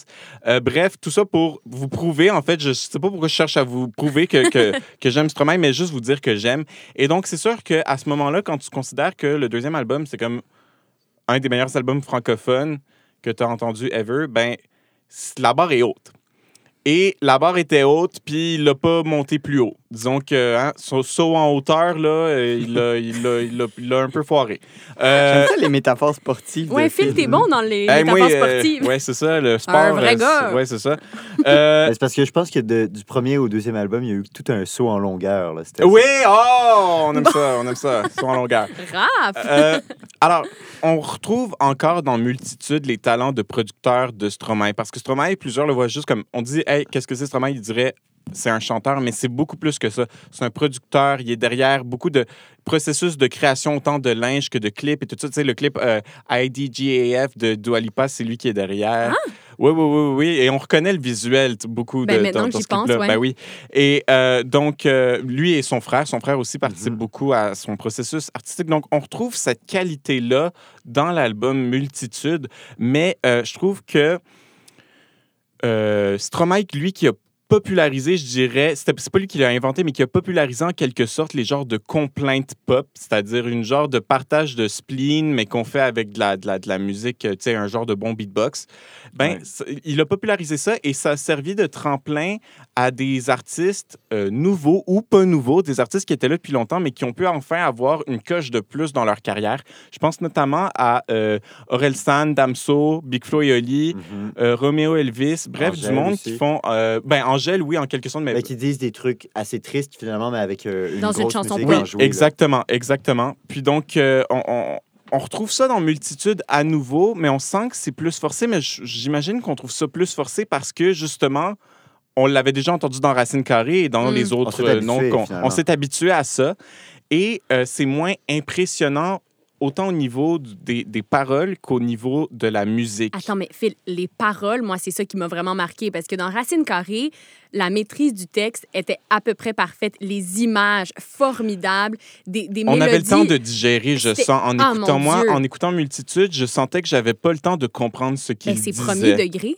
Bref, tout ça pour vous prouver, en fait, je sais pas pourquoi je cherche à vous prouver que j'aime Stromae, mais juste vous dire que j'aime. Et donc, c'est sûr qu'à ce moment-là, quand tu considères que le deuxième album, c'est comme un des meilleurs albums francophones que tu as entendu ever, ben, la barre est haute. Et la barre était haute, puis il l'a pas monté plus haut. Disons que son saut en hauteur, là, il l'a un peu foiré. J'aime ça, les métaphores sportives. Ouais, Phil, t'es bon dans les métaphores sportives. Ouais, c'est ça, le sport. Un vrai gars. Ouais, c'est ça. C'est parce que je pense que du premier au deuxième album, il y a eu tout un saut en longueur. Là, oui, oh, on aime ça, saut en longueur. Raph! Alors, on retrouve encore dans Multitude les talents de producteurs de Stromae, parce que Stromae, plusieurs le voient juste comme, on dit, hey, qu'est-ce que c'est Stromae? Il dirait... C'est un chanteur, mais c'est beaucoup plus que ça. C'est un producteur. Il est derrière beaucoup de processus de création, autant de linge que de clips et tout ça. Tu sais, le clip IDGAF de Dua Lipa, c'est lui qui est derrière. Ah! Oui. Et on reconnaît le visuel beaucoup dans ce clip-là. Ouais. Ben oui. Et donc, lui et son frère aussi participe beaucoup à son processus artistique. Donc, on retrouve cette qualité-là dans l'album Multitude. Mais je trouve que Stromae, lui, qui a popularisé, je dirais, c'est pas lui qui l'a inventé, mais qui a popularisé en quelque sorte les genres de complaintes pop, c'est-à-dire une genre de partage de spleen, mais qu'on fait avec de la musique, tu sais, un genre de bon beatbox. Ben, ouais. Il a popularisé ça et ça a servi de tremplin à des artistes nouveaux ou pas nouveaux, des artistes qui étaient là depuis longtemps, mais qui ont pu enfin avoir une coche de plus dans leur carrière. Je pense notamment à Orelsan, Damso, Big Flo et Oli, Romeo Elvis, bref, Angèle du monde aussi. Qui font... Angèle, oui, en quelque sorte. Mais qui disent des trucs assez tristes, finalement, mais avec une dans grosse une chanson musique enjouée. Oui, exactement. Puis donc, on retrouve ça dans Multitude à nouveau, mais on sent que c'est plus forcé. Mais j'imagine qu'on trouve ça plus forcé parce que, justement, on l'avait déjà entendu dans Racine carrée et dans les autres noms. On s'est habitué à ça. Et c'est moins impressionnant autant au niveau des paroles qu'au niveau de la musique. Attends, mais Phil, les paroles, moi, c'est ça qui m'a vraiment marqué, parce que dans Racine carrée, la maîtrise du texte était à peu près parfaite. Les images formidables, des mélodies... On avait le temps de digérer, je sens. En écoutant Multitude, je sentais que j'avais pas le temps de comprendre ce qu'il disait. C'est premier degré.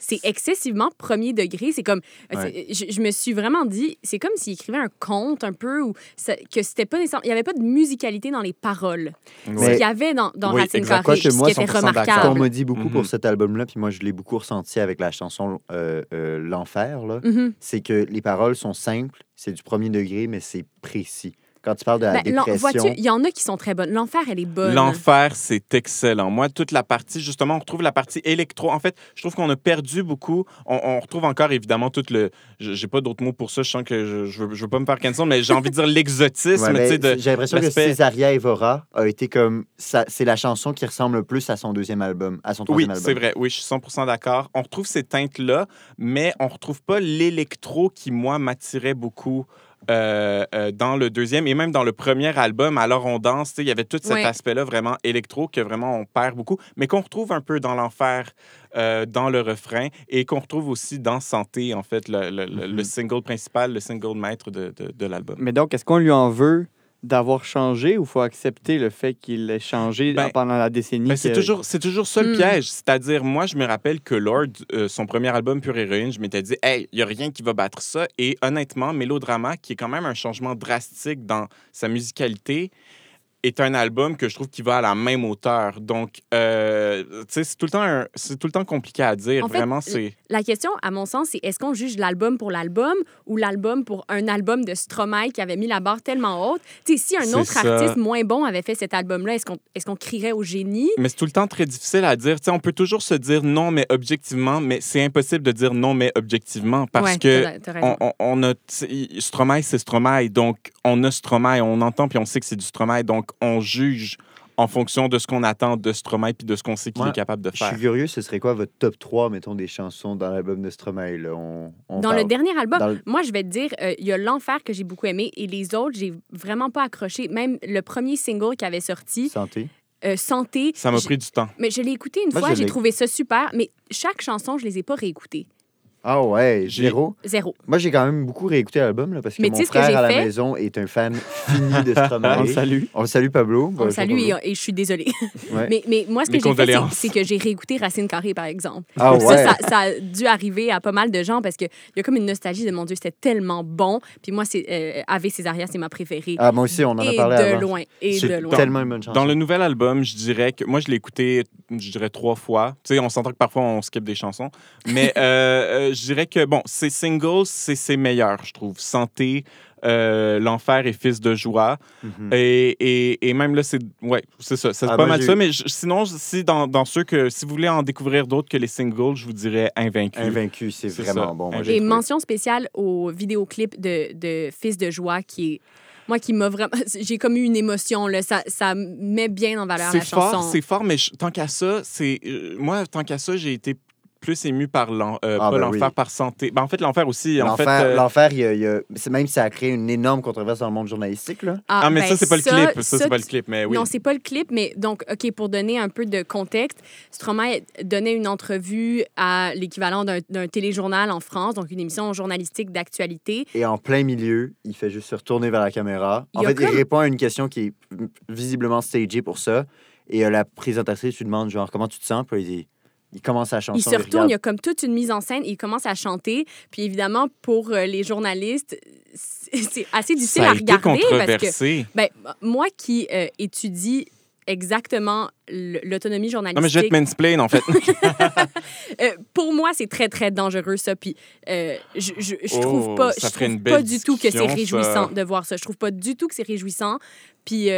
C'est excessivement premier degré. C'est comme... Ouais. Je me suis vraiment dit... C'est comme s'il écrivait un conte un peu ou que c'était pas nécessaire... Il n'y avait pas de musicalité dans les paroles. Ouais. Ce qu'il y avait dans Racine carrée, ce qui était remarquable. On m'a dit beaucoup pour cet album-là, puis moi, je l'ai beaucoup ressenti avec la chanson « L'enfer », là. C'est que les paroles sont simples, c'est du premier degré, mais c'est précis. Quand tu parles de la dépression... Il y en a qui sont très bonnes. L'enfer, elle est bonne. L'enfer, c'est excellent. Moi, toute la partie, justement, on retrouve la partie électro. En fait, je trouve qu'on a perdu beaucoup. On retrouve encore, évidemment, tout le... J'ai pas d'autres mots pour ça. Je sens que je veux pas me faire cancel, mais j'ai envie de dire l'exotisme. Ouais, j'ai l'impression que Césaria Évora a été comme... Ça, c'est la chanson qui ressemble le plus à son deuxième album, à son troisième album. Oui, c'est vrai. Oui, je suis 100% d'accord. On retrouve ces teintes-là, mais on retrouve pas l'électro qui, moi, m'attirait beaucoup. Dans le deuxième et même dans le premier album, Alors on danse, il y avait tout cet aspect-là vraiment électro que vraiment on perd beaucoup, mais qu'on retrouve un peu dans l'enfer, dans le refrain, et qu'on retrouve aussi dans Santé, en fait, le single principal, le single maître de l'album. Mais donc, est-ce qu'on lui en veut d'avoir changé ou faut accepter le fait qu'il ait changé pendant la décennie? C'est toujours ça le piège. C'est-à-dire, moi, je me rappelle que Lord, son premier album Pure Héroïne, je m'étais dit, hey, il n'y a rien qui va battre ça. Et honnêtement, Mélodrama, qui est quand même un changement drastique dans sa musicalité, est un album que je trouve qui va à la même hauteur. Donc, tu sais, c'est tout le temps compliqué à dire. En fait, vraiment, c'est... La question, à mon sens, c'est est-ce qu'on juge l'album pour l'album ou l'album pour un album de Stromae qui avait mis la barre tellement haute? Tu sais, si un autre artiste moins bon avait fait cet album-là, est-ce qu'on crierait au génie? Mais c'est tout le temps très difficile à dire. Tu sais, on peut toujours se dire non, mais objectivement, mais c'est impossible de dire non, mais objectivement, parce que on a... Stromae, c'est Stromae. Donc, on a Stromae, on entend, puis on sait que c'est du Stromae. Donc, on juge en fonction de ce qu'on attend de Stromae puis de ce qu'on sait qu'il est capable de faire. Je suis curieux, ce serait quoi votre top 3, mettons, des chansons dans l'album de Stromae? Là, dans le dernier album, moi, je vais te dire, il y a L'Enfer que j'ai beaucoup aimé et les autres, j'ai vraiment pas accroché. Même le premier single qui avait sorti... Santé. Ça m'a pris du temps. Mais je l'ai écouté une fois, j'ai trouvé ça super, mais chaque chanson, je les ai pas réécoutées. Ah ouais, zéro. Moi, j'ai quand même beaucoup réécouté l'album, là, parce que mon frère à la maison est un fan fini de Stromae. On le salue. On le salue, Pablo. On le salue et je suis désolée. Ouais. Mais moi, ce que j'ai fait, c'est que j'ai réécouté Racine carrée, par exemple. Ah ouais. Ça a dû arriver à pas mal de gens, parce qu'il y a comme une nostalgie de, mon Dieu, c'était tellement bon. Puis moi, Ave Césaria, c'est ma préférée. Ah, moi aussi, on en a parlé avant. De loin. C'est tellement une bonne chanson. Dans le nouvel album, je dirais que... Moi, je l'ai écouté, je dirais 3 fois. Tu sais, on s'entend que parfois, on skip des chansons. Mais... je dirais que, bon, ces singles, c'est ses meilleurs, je trouve. Santé, L'Enfer et Fils de joie. Mm-hmm. Et même là, c'est... Ouais, c'est ça. C'est pas mal ça, mais sinon, si, dans ceux que... Si vous voulez en découvrir d'autres que les singles, je vous dirais Invaincu. Invaincu, c'est vraiment ça. Bon. Moi, et mention spéciale au vidéoclip de Fils de joie qui est... Moi, qui m'a vraiment... J'ai comme eu une émotion, là. Ça met bien en valeur la chanson. C'est fort, mais tant qu'à ça, c'est... Moi, tant qu'à ça, j'ai été... plus ému par l'enfer, par santé. Ben, en fait, l'enfer aussi. L'enfer, même ça a créé une énorme controverse dans le monde journalistique. Là. Ah, mais ben, ça, c'est pas le clip. C'est pas le clip, mais oui. Non, c'est pas le clip, mais donc, OK, pour donner un peu de contexte, Stromae donnait une entrevue à l'équivalent d'un téléjournal en France, donc une émission journalistique d'actualité. Et en plein milieu, il fait juste se retourner vers la caméra. Il répond à une question qui est visiblement stagée pour ça. Et la présentatrice lui demande, genre, comment tu te sens? Puis il dit... Il commence à chanter. Il se retourne, il y a comme toute une mise en scène, il commence à chanter. Puis évidemment, pour les journalistes, c'est assez difficile à regarder. Parce que moi qui étudie exactement l'autonomie journalistique... Non, mais je vais te mansplain, en fait. Pour moi, c'est très, très dangereux, ça. Puis je trouve pas, du tout que c'est réjouissant de voir ça. Je trouve pas du tout que c'est réjouissant. Puis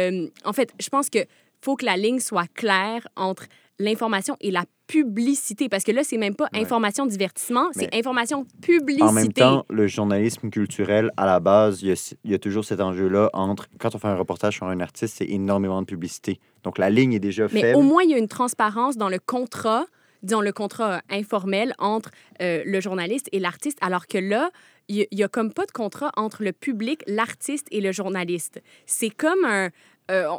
en fait, je pense que faut que la ligne soit claire entre l'information et la publicité, parce que là, c'est même pas information divertissement, c'est information publicité. En même temps, le journalisme culturel, à la base, il y a toujours cet enjeu-là entre, quand on fait un reportage sur un artiste, c'est énormément de publicité. Donc, la ligne est déjà faible. Mais au moins, il y a une transparence dans le contrat, disons le contrat informel entre le journaliste et l'artiste, alors que là, il n'y a comme pas de contrat entre le public, l'artiste et le journaliste. C'est comme un...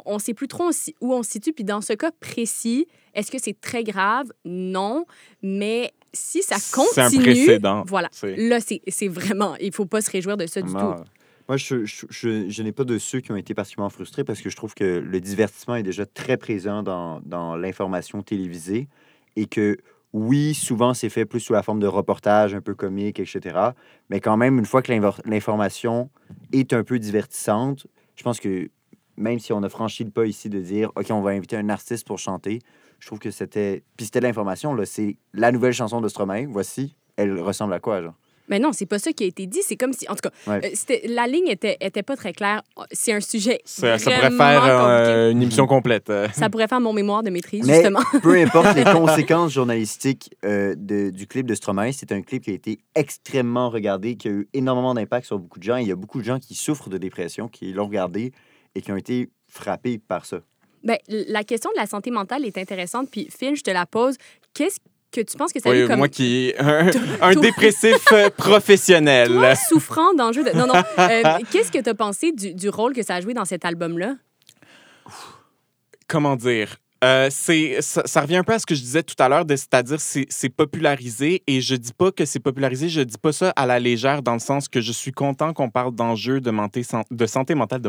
on ne sait plus trop où on se situe. Puis dans ce cas précis, est-ce que c'est très grave? Non. Mais si ça continue... C'est un précédent. Voilà. Là, c'est vraiment... Il ne faut pas se réjouir de ça du tout. Moi, je n'ai pas de ceux qui ont été particulièrement frustrés parce que je trouve que le divertissement est déjà très présent dans l'information télévisée et que, oui, souvent, c'est fait plus sous la forme de reportages un peu comiques, etc. Mais quand même, une fois que l'information est un peu divertissante, je pense que même si on a franchi le pas ici de dire « OK, on va inviter un artiste pour chanter », je trouve que c'était... Puis c'était de l'information, là. C'est la nouvelle chanson de Stromae. Voici. Elle ressemble à quoi, genre? Mais non, c'est pas ça qui a été dit. C'est comme si... En tout cas, la ligne était pas très claire. C'est un sujet ça pourrait faire une émission complète. Ça pourrait faire mon mémoire de maîtrise, mais justement. Peu importe les conséquences journalistiques du clip de Stromae, c'est un clip qui a été extrêmement regardé, qui a eu énormément d'impact sur beaucoup de gens. Il y a beaucoup de gens qui souffrent de dépression, qui l'ont regardé et qui ont été frappés par ça. Bien, la question de la santé mentale est intéressante. Puis, Phil, je te la pose. Qu'est-ce que tu penses que ça a eu comme... Moi qui est un dépressif professionnel. Toi, souffrant d'enjeux de... Non, non. Qu'est-ce que tu as pensé du rôle que ça a joué dans cet album-là? Comment dire? Ça revient un peu à ce que je disais tout à l'heure, c'est-à-dire c'est popularisé, et je dis pas que c'est popularisé, je dis pas ça à la légère, dans le sens que je suis content qu'on parle d'enjeux de santé mentale,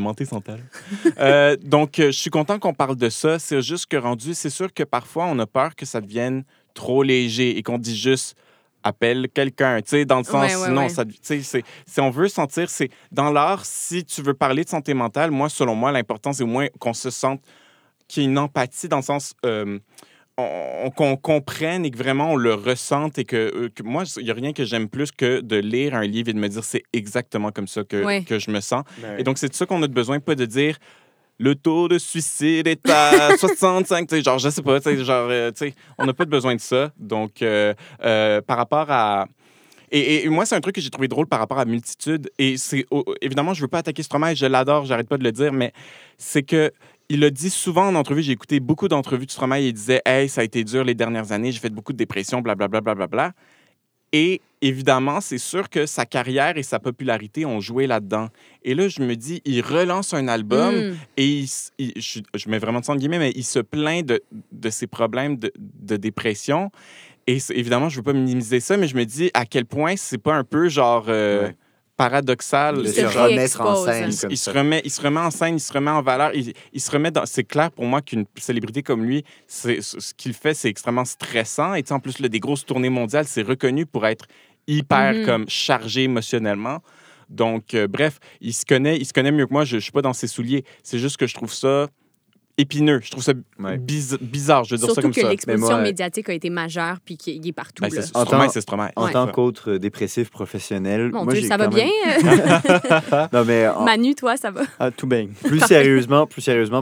donc je suis content qu'on parle de ça, c'est juste que rendu, c'est sûr que parfois on a peur que ça devienne trop léger et qu'on dit juste appelle quelqu'un, tu sais, dans le sens, non, ça, tu sais, si on veut sentir, c'est dans l'art, si tu veux parler de santé mentale, selon moi, l'important c'est au moins qu'on se sente, qu'il y ait une empathie dans le sens qu'on comprenne et que vraiment on le ressente, et que moi, il n'y a rien que j'aime plus que de lire un livre et de me dire c'est exactement comme ça que je me sens. Ben... Et donc, c'est de ça qu'on a besoin, pas de dire le taux de suicide est à 65, tu sais, genre, je sais pas, tu sais, genre, tu sais, on n'a pas de besoin de ça. Donc, par rapport à... Et moi, c'est un truc que j'ai trouvé drôle par rapport à Multitude, et c'est... évidemment, je veux pas attaquer Stromae, je l'adore, j'arrête pas de le dire, mais c'est que... Il a dit souvent en entrevue, j'ai écouté beaucoup d'entrevues de Stromae, il disait « Hey, ça a été dur les dernières années, j'ai fait beaucoup de dépression, blablabla. Bla, bla, bla, bla. » Et évidemment, c'est sûr que sa carrière et sa popularité ont joué là-dedans. Et là, je me dis, il relance un album et je mets vraiment de sang de guillemets, mais il se plaint de ses problèmes de dépression. Et évidemment, je ne veux pas minimiser ça, mais je me dis à quel point c'est pas un peu genre... paradoxal. Il se remet en scène. Il se remet en scène, il se remet en valeur. Il se remet dans... C'est clair pour moi qu'une célébrité comme lui, ce qu'il fait, c'est extrêmement stressant. Et en plus, des grosses tournées mondiales, c'est reconnu pour être hyper comme, chargé émotionnellement. Donc, bref, il se connaît mieux que moi. Je ne suis pas dans ses souliers. C'est juste que je trouve ça... épineux. Je trouve ça bizarre, je veux dire. Surtout ça comme ça. Surtout que l'exposition médiatique a été majeure, puis qu'il est partout. Ben, c'est Stromae, En tant qu'autre dépressif professionnel... Mon Dieu, ça va bien? Non, mais, Manu, toi, ça va? Ah, tout bien. Plus sérieusement,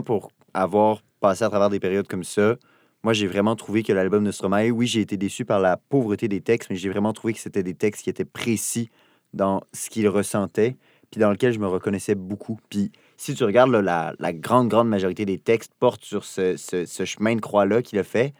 pour avoir passé à travers des périodes comme ça, moi, j'ai vraiment trouvé que l'album de Stromae, oui, j'ai été déçu par la pauvreté des textes, mais j'ai vraiment trouvé que c'était des textes qui étaient précis dans ce qu'il ressentait, puis dans lequel je me reconnaissais beaucoup. Puis si tu regardes, là, la grande majorité des textes portent sur ce chemin de croix-là qu'il a fait.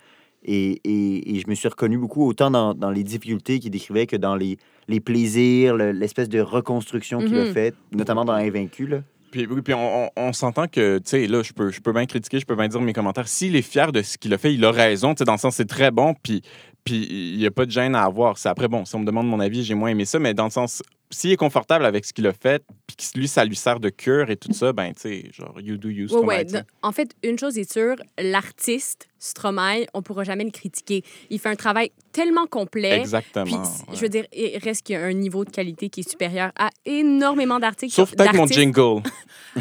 Et je me suis reconnu beaucoup, autant dans les difficultés qu'il décrivait que dans les plaisirs, l'espèce de reconstruction qu'il a faite, notamment dans Invaincu, là. Puis on s'entend que, tu sais, là, je peux bien critiquer, je peux bien dire mes commentaires. S'il est fier de ce qu'il a fait, il a raison. Tu sais, dans le sens, c'est très bon, puis il n'y a pas de gêne à avoir. C'est après, bon, si on me demande mon avis, j'ai moins aimé ça, mais dans le sens, s'il est confortable avec ce qu'il a fait, puis que lui, ça lui sert de cure et tout ça, ben, tu sais, genre, you do you, Stromae. Ouais. En fait, une chose est sûre, l'artiste Stromae, on ne pourra jamais le critiquer. Il fait un travail tellement complet. Exactement. Puis, je veux dire, il reste qu'il y a un niveau de qualité qui est supérieur à énormément d'articles. Sauf peut-être mon jingle.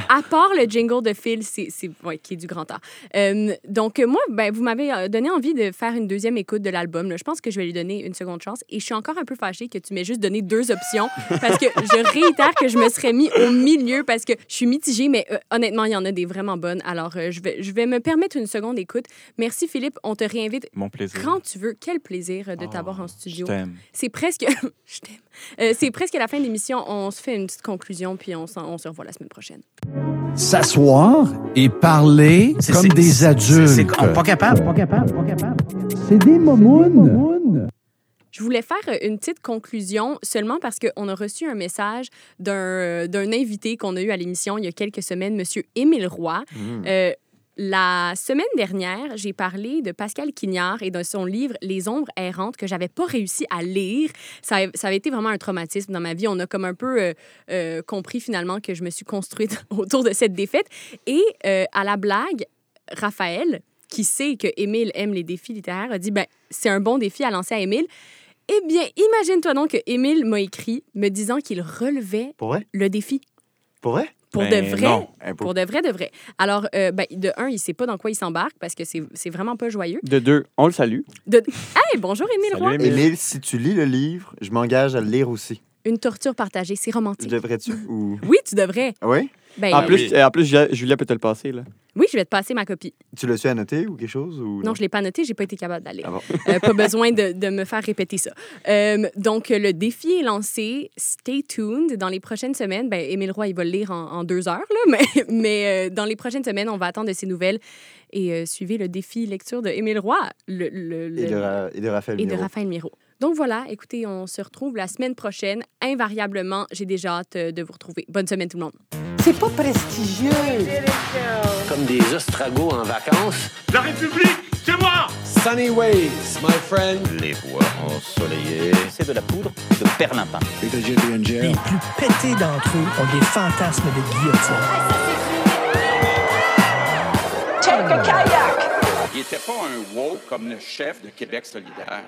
À part le jingle de Phil, qui est du grand art. Donc, moi, ben, vous m'avez donné envie de faire une deuxième écoute de l'album, là. Je pense que je vais lui donner une seconde chance. Et je suis encore un peu fâchée que tu m'aies juste donné deux options, parce que je réitère que je me serais mis au milieu, parce que je suis mitigée, mais honnêtement, il y en a des vraiment bonnes. Alors, je vais me permettre une seconde écoute. Merci, Philippe. On te réinvite. Mon plaisir. Quand tu veux. Quel plaisir de t'avoir en studio. Je t'aime. Je t'aime. C'est presque à la fin de l'émission. On se fait une petite conclusion, puis on se revoit la semaine prochaine. S'asseoir et parler comme des adultes. C'est pas capable. C'est des momounes. Je voulais faire une petite conclusion seulement parce qu'on a reçu un message d'un invité qu'on a eu à l'émission il y a quelques semaines, M. Émile Roy. La semaine dernière, j'ai parlé de Pascal Quignard et de son livre « Les ombres errantes » que je n'avais pas réussi à lire. Ça avait été vraiment un traumatisme dans ma vie. On a comme un peu compris finalement que je me suis construite autour de cette défaite. Et à la blague, Raphaël, qui sait que Émile aime les défis littéraires, a dit « Ben, c'est un bon défi à lancer à Émile ». Eh bien, imagine-toi donc que Émile m'a écrit me disant qu'il relevait le défi. Pour vrai? Pour de vrai. Alors, de un, il ne sait pas dans quoi il s'embarque parce que c'est vraiment pas joyeux. De deux, on le salue. Hey, bonjour Émile Roy. Émile, si tu lis le livre, je m'engage à le lire aussi. Une torture partagée, c'est romantique. Devrais-tu? Ou... Oui, tu devrais. Oui? Ben, en plus, Julia peut te le passer, là. Oui, je vais te passer ma copie. Tu l'as-tu annoté ou quelque chose? Ou... Non, je ne l'ai pas annoté, je n'ai pas été capable d'aller. Ah bon? Pas besoin de me faire répéter ça. Donc, le défi est lancé. Stay tuned. Dans les prochaines semaines, Émile Roy, il va le lire en 2 heures, là, mais dans les prochaines semaines, on va attendre de ses nouvelles. Et suivez le défi lecture de Émile Roy. Et de Raphaël Miro. Donc voilà, écoutez, on se retrouve la semaine prochaine. Invariablement, j'ai déjà hâte de vous retrouver. Bonne semaine tout le monde. C'est pas prestigieux. Comme des ostragos en vacances. La République, c'est moi! Sunny ways, my friend. Les voies ensoleillées. C'est de la poudre de perlimpin. Les plus pétés d'entre eux ont des fantasmes de guillotine. Check a kayak! Il était pas un wow comme le chef de Québec solidaire.